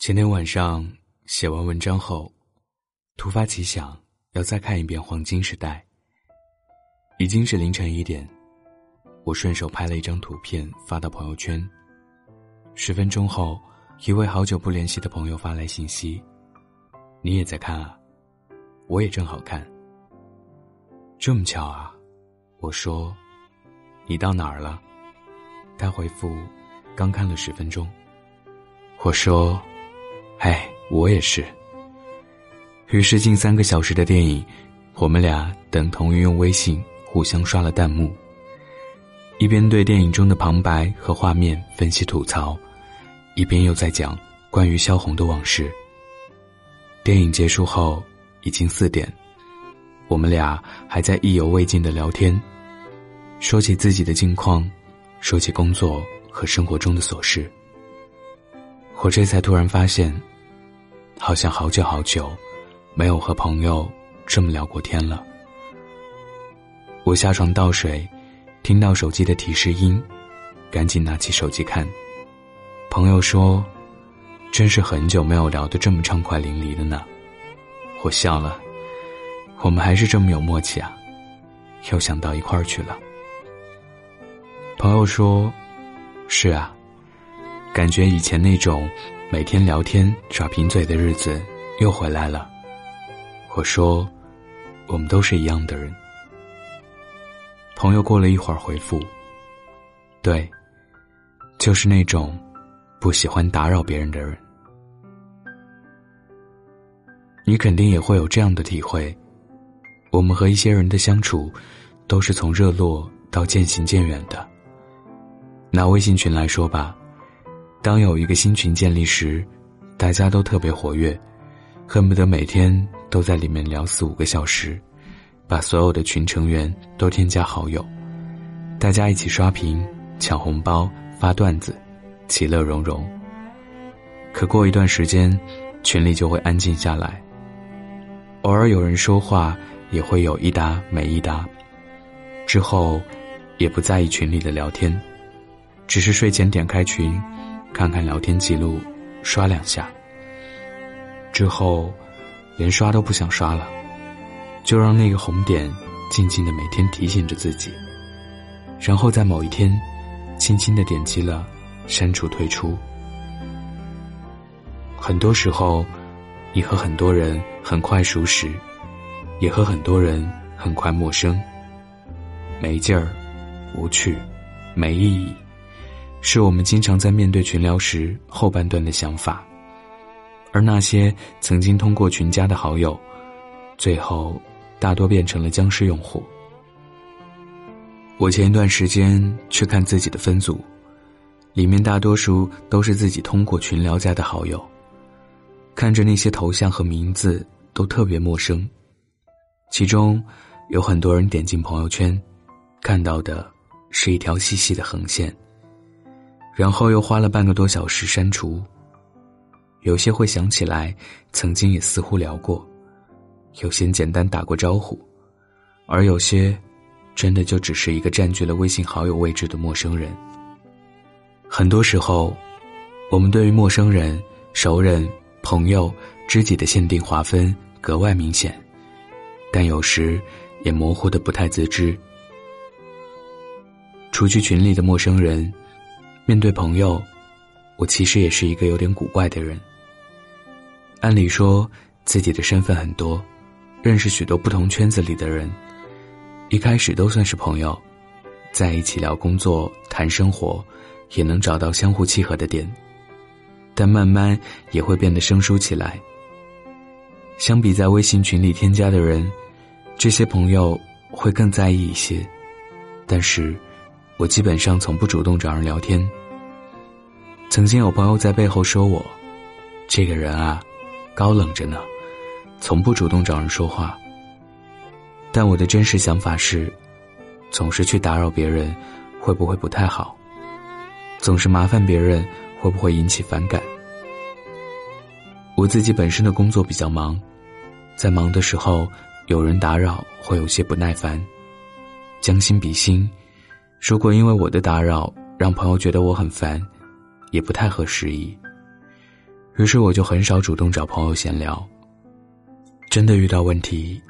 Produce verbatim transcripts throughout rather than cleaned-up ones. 前天晚上写完文章后，突发奇想要再看一遍《黄金时代》。已经是凌晨一点，我顺手拍了一张图片发到朋友圈。十分钟后，一位好久不联系的朋友发来信息：“你也在看啊？我也正好看。”这么巧啊？我说：“你到哪儿了？”他回复：“刚看了十分钟。”我说：“哎，我也是。”于是近三个小时的电影，我们俩等同于用微信互相刷了弹幕，一边对电影中的旁白和画面分析吐槽，一边又在讲关于萧红的往事。电影结束后已经四点，我们俩还在意犹未尽的聊天，说起自己的近况，说起工作和生活中的琐事。我这才突然发现，好像好久好久没有和朋友这么聊过天了。我下床倒水，听到手机的提示音，赶紧拿起手机看。朋友说：“真是很久没有聊得这么畅快淋漓的呢。”我笑了，我们还是这么有默契啊，又想到一块儿去了。朋友说：“是啊，感觉以前那种每天聊天耍贫嘴的日子又回来了。”我说：“我们都是一样的人。”朋友过了一会儿回复：“对，就是那种不喜欢打扰别人的人。”你肯定也会有这样的体会，我们和一些人的相处都是从热络到渐行渐远的。拿微信群来说吧，当有一个新群建立时，大家都特别活跃，恨不得每天都在里面聊四五个小时，把所有的群成员都添加好友，大家一起刷屏、抢红包、发段子，其乐融融。可过一段时间，群里就会安静下来，偶尔有人说话也会有一搭没一搭，之后也不在意群里的聊天，只是睡前点开群看看聊天记录，刷两下之后连刷都不想刷了，就让那个红点静静的每天提醒着自己，然后在某一天轻轻的点击了删除退出。很多时候你和很多人很快熟识，也和很多人很快陌生，没劲儿、无趣、没意义，是我们经常在面对群聊时后半段的想法。而那些曾经通过群加的好友，最后大多变成了僵尸用户。我前一段时间去看自己的分组，里面大多数都是自己通过群聊加的好友，看着那些头像和名字都特别陌生。其中有很多人点进朋友圈，看到的是一条细细的横线，然后又花了半个多小时删除。有些会想起来曾经也似乎聊过，有些简单打过招呼，而有些真的就只是一个占据了微信好友位置的陌生人。很多时候我们对于陌生人、熟人、朋友、知己的限定划分格外明显，但有时也模糊得不太自知。除去群里的陌生人，面对朋友，我其实也是一个有点古怪的人。按理说自己的身份很多，认识许多不同圈子里的人，一开始都算是朋友，在一起聊工作、谈生活，也能找到相互契合的点，但慢慢也会变得生疏起来。相比在微信群里添加的人，这些朋友会更在意一些，但是我基本上从不主动找人聊天。曾经有朋友在背后说我，这个人啊，高冷着呢，从不主动找人说话。但我的真实想法是，总是去打扰别人会不会不太好，总是麻烦别人会不会引起反感。我自己本身的工作比较忙，在忙的时候有人打扰会有些不耐烦。将心比心，如果因为我的打扰让朋友觉得我很烦，也不太合时宜。于是我就很少主动找朋友闲聊。真的遇到问题，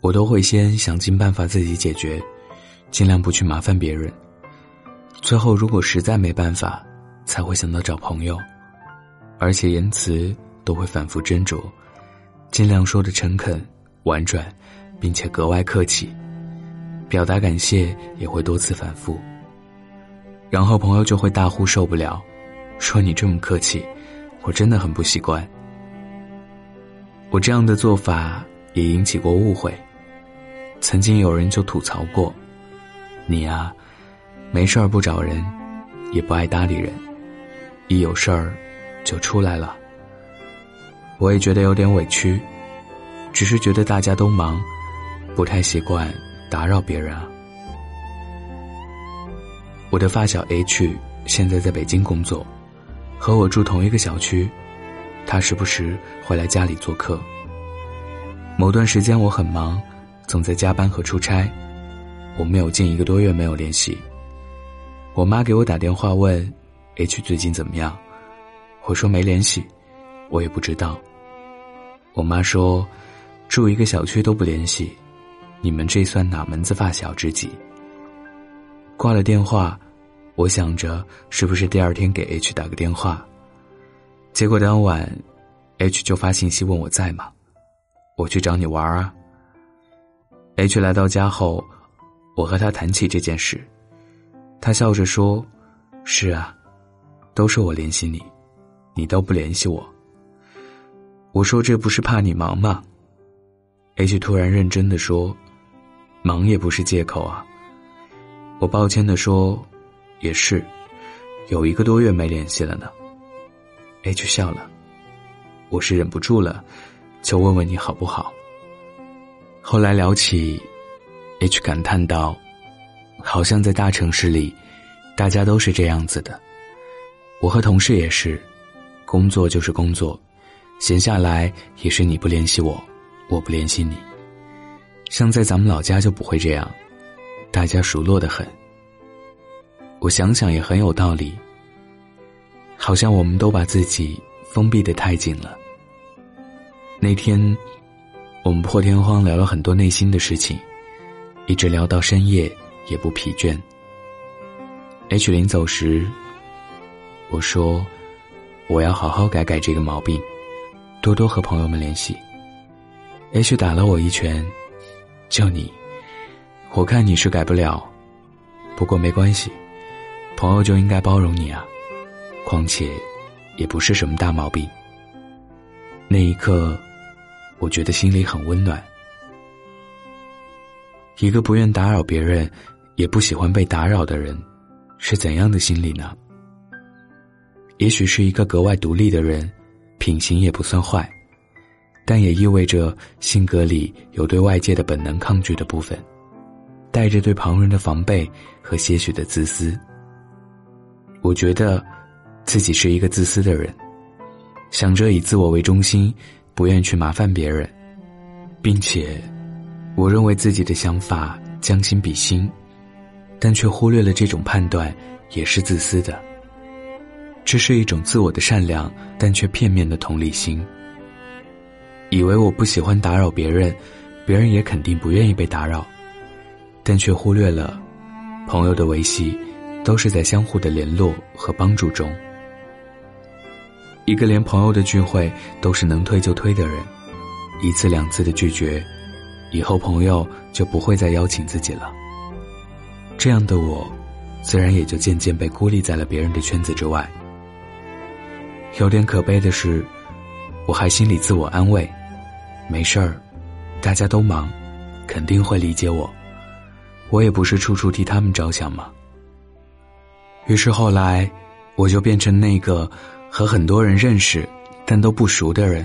我都会先想尽办法自己解决，尽量不去麻烦别人。最后如果实在没办法，才会想到找朋友，而且言辞都会反复斟酌，尽量说得诚恳、婉转，并且格外客气。表达感谢也会多次反复，然后朋友就会大呼受不了，说你这么客气，我真的很不习惯。我这样的做法也引起过误会，曾经有人就吐槽过，你啊，没事儿不找人，也不爱搭理人，一有事儿就出来了。我也觉得有点委屈，只是觉得大家都忙，不太习惯打扰别人啊。我的发小 H 现在在北京工作，和我住同一个小区，他时不时会来家里做客。某段时间我很忙，总在加班和出差，我们有近一个多月没有联系。我妈给我打电话问 H 最近怎么样，我说没联系，我也不知道。我妈说，住一个小区都不联系，你们这算哪门子发小知己？挂了电话，我想着是不是第二天给 H 打个电话，结果当晚 H 就发信息问我在吗，我去找你玩啊。 H 来到家后，我和他谈起这件事，他笑着说，是啊，都是我联系你，你都不联系我。我说，这不是怕你忙吗？ H 突然认真地说，忙也不是借口啊。我抱歉地说，也是，有一个多月没联系了呢。 H 笑了，我是忍不住了，就问问你好不好。后来聊起， H 感叹道，好像在大城市里大家都是这样子的，我和同事也是，工作就是工作，闲下来也是你不联系我，我不联系你。像在咱们老家就不会这样，大家熟络得很。我想想也很有道理，好像我们都把自己封闭得太紧了。那天我们破天荒聊了很多内心的事情，一直聊到深夜也不疲倦。 H 临走时我说，我要好好改改这个毛病，多多和朋友们联系。 H 打了我一拳，就你，我看你是改不了，不过没关系，朋友就应该包容你啊，况且也不是什么大毛病。那一刻我觉得心里很温暖，一个不愿打扰别人也不喜欢被打扰的人是怎样的心理呢？也许是一个格外独立的人，品行也不算坏，但也意味着性格里有对外界的本能抗拒的部分，带着对旁人的防备和些许的自私。我觉得自己是一个自私的人，想着以自我为中心，不愿去麻烦别人，并且我认为自己的想法将心比心，但却忽略了这种判断也是自私的。这是一种自我的善良，但却片面的同理心，以为我不喜欢打扰别人，别人也肯定不愿意被打扰，但却忽略了朋友的维系都是在相互的联络和帮助中。一个连朋友的聚会都是能推就推的人，一次两次的拒绝，以后朋友就不会再邀请自己了。这样的我自然也就渐渐被孤立在了别人的圈子之外。有点可悲的是，我还心里自我安慰，没事儿，大家都忙，肯定会理解我，我也不是处处替他们着想嘛。于是后来我就变成那个和很多人认识但都不熟的人，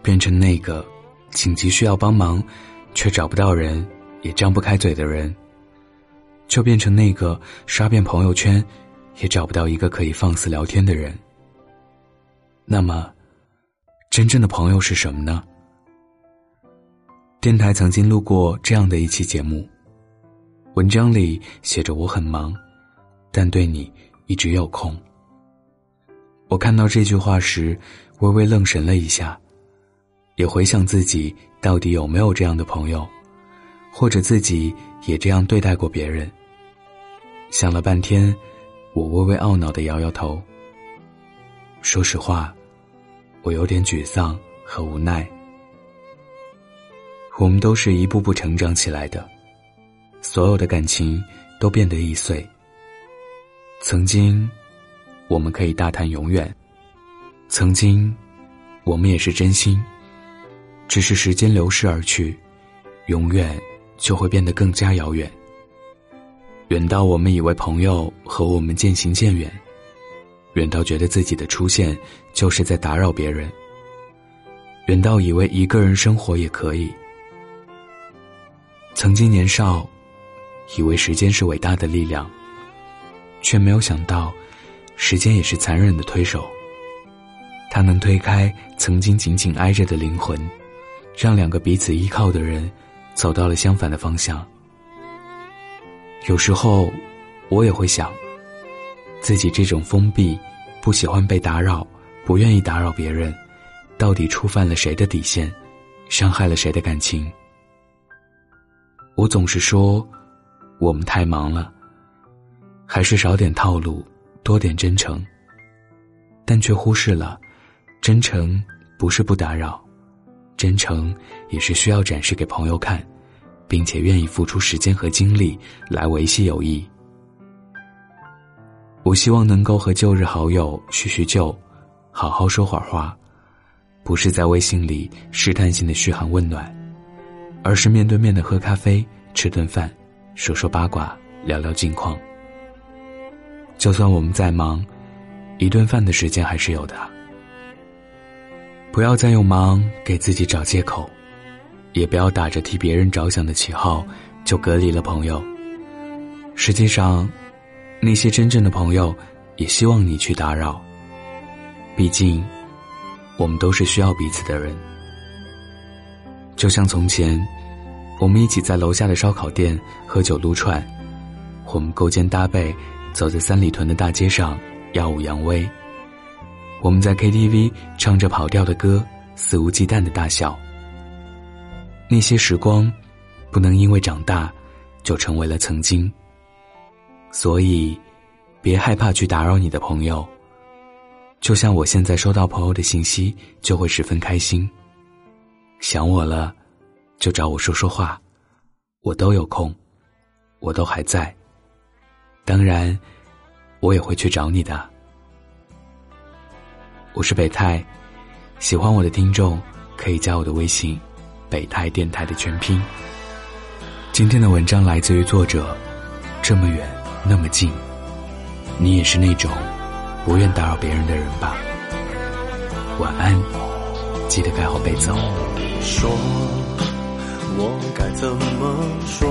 变成那个紧急需要帮忙却找不到人也张不开嘴的人，就变成那个刷遍朋友圈也找不到一个可以放肆聊天的人。那么真正的朋友是什么呢？电台曾经录过这样的一期节目，文章里写着我很忙，但对你一直有空。我看到这句话时，微微愣神了一下，也回想自己到底有没有这样的朋友，或者自己也这样对待过别人。想了半天，我微微懊恼地摇摇头。说实话，我有点沮丧和无奈。我们都是一步步成长起来的，所有的感情都变得易碎。曾经我们可以大谈永远，曾经我们也是真心，只是时间流逝而去，永远就会变得更加遥远，远到我们以为朋友和我们渐行渐远，远到觉得自己的出现就是在打扰别人，远到以为一个人生活也可以。曾经年少以为时间是伟大的力量，却没有想到时间也是残忍的推手，它能推开曾经紧紧挨着的灵魂，让两个彼此依靠的人走到了相反的方向。有时候我也会想，自己这种封闭，不喜欢被打扰，不愿意打扰别人，到底触犯了谁的底线，伤害了谁的感情。我总是说我们太忙了，还是少点套路，多点真诚，但却忽视了真诚不是不打扰，真诚也是需要展示给朋友看，并且愿意付出时间和精力来维系友谊。我希望能够和旧日好友叙叙旧，好好说会儿话，不是在微信里试探性的嘘寒问暖，而是面对面的喝咖啡，吃顿饭，说说八卦，聊聊近况。就算我们再忙，一顿饭的时间还是有的。不要再用忙给自己找借口，也不要打着替别人着想的旗号就隔离了朋友。实际上，那些真正的朋友也希望你去打扰，毕竟我们都是需要彼此的人。就像从前我们一起在楼下的烧烤店喝酒撸串，我们勾肩搭背走在三里屯的大街上耀武扬威，我们在 K T V 唱着跑调的歌，肆无忌惮的大笑。那些时光不能因为长大就成为了曾经，所以别害怕去打扰你的朋友。就像我现在收到朋友的信息就会十分开心，想我了就找我说说话，我都有空，我都还在，当然我也会去找你的。我是北泰，喜欢我的听众可以加我的微信北泰电台的全拼。今天的文章来自于作者这么远那么近，你也是那种不愿打扰别人的人吧。晚安，记得盖好被子。说我该怎么说，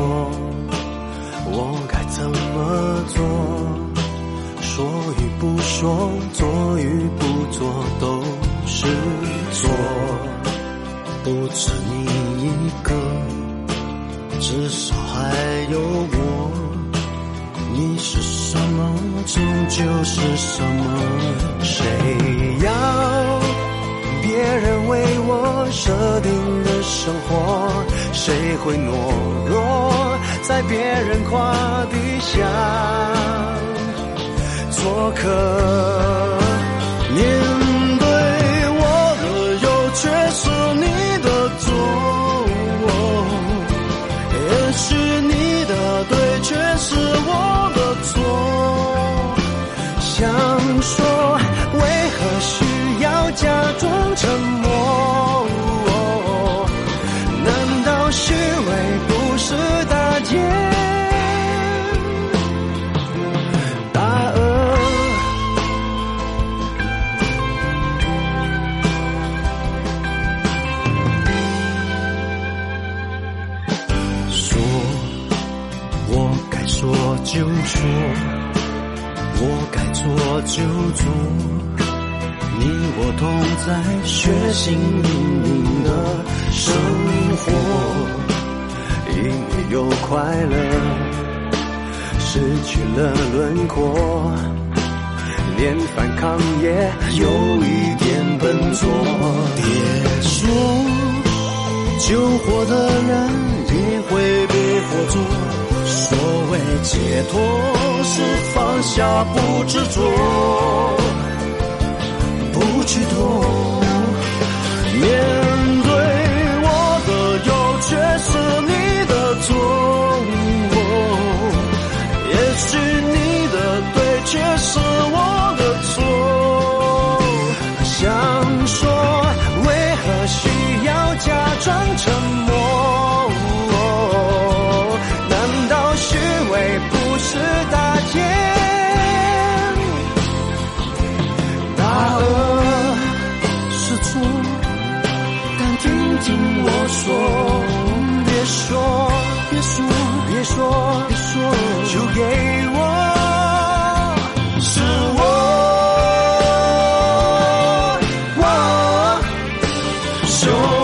我该怎么做，说与不说，做与不做，都是错。不止你一个，至少还有我。你是什么，终究是什么。谁要别人为我设定的生活，谁会懦弱在别人胯底下做客。面对我的忧，却是你的错，也许你的对却是我的错。想说为何需要假装沉默，难道虚伪不是大忌？说就说，我该做就做，你我同在血腥隐隐的生活。因为有快乐失去了轮廓，连反抗也有一点笨拙。别说救火的人也会被火灼，所谓解脱是放下，不执着，不去躲。面对我的有却是你的错，也许你的对却是我的错。想说为何需要假装沉默，难道虚伪不是大奸大恶是错？但听听我说，别说别说别说别说，就给我是我我说。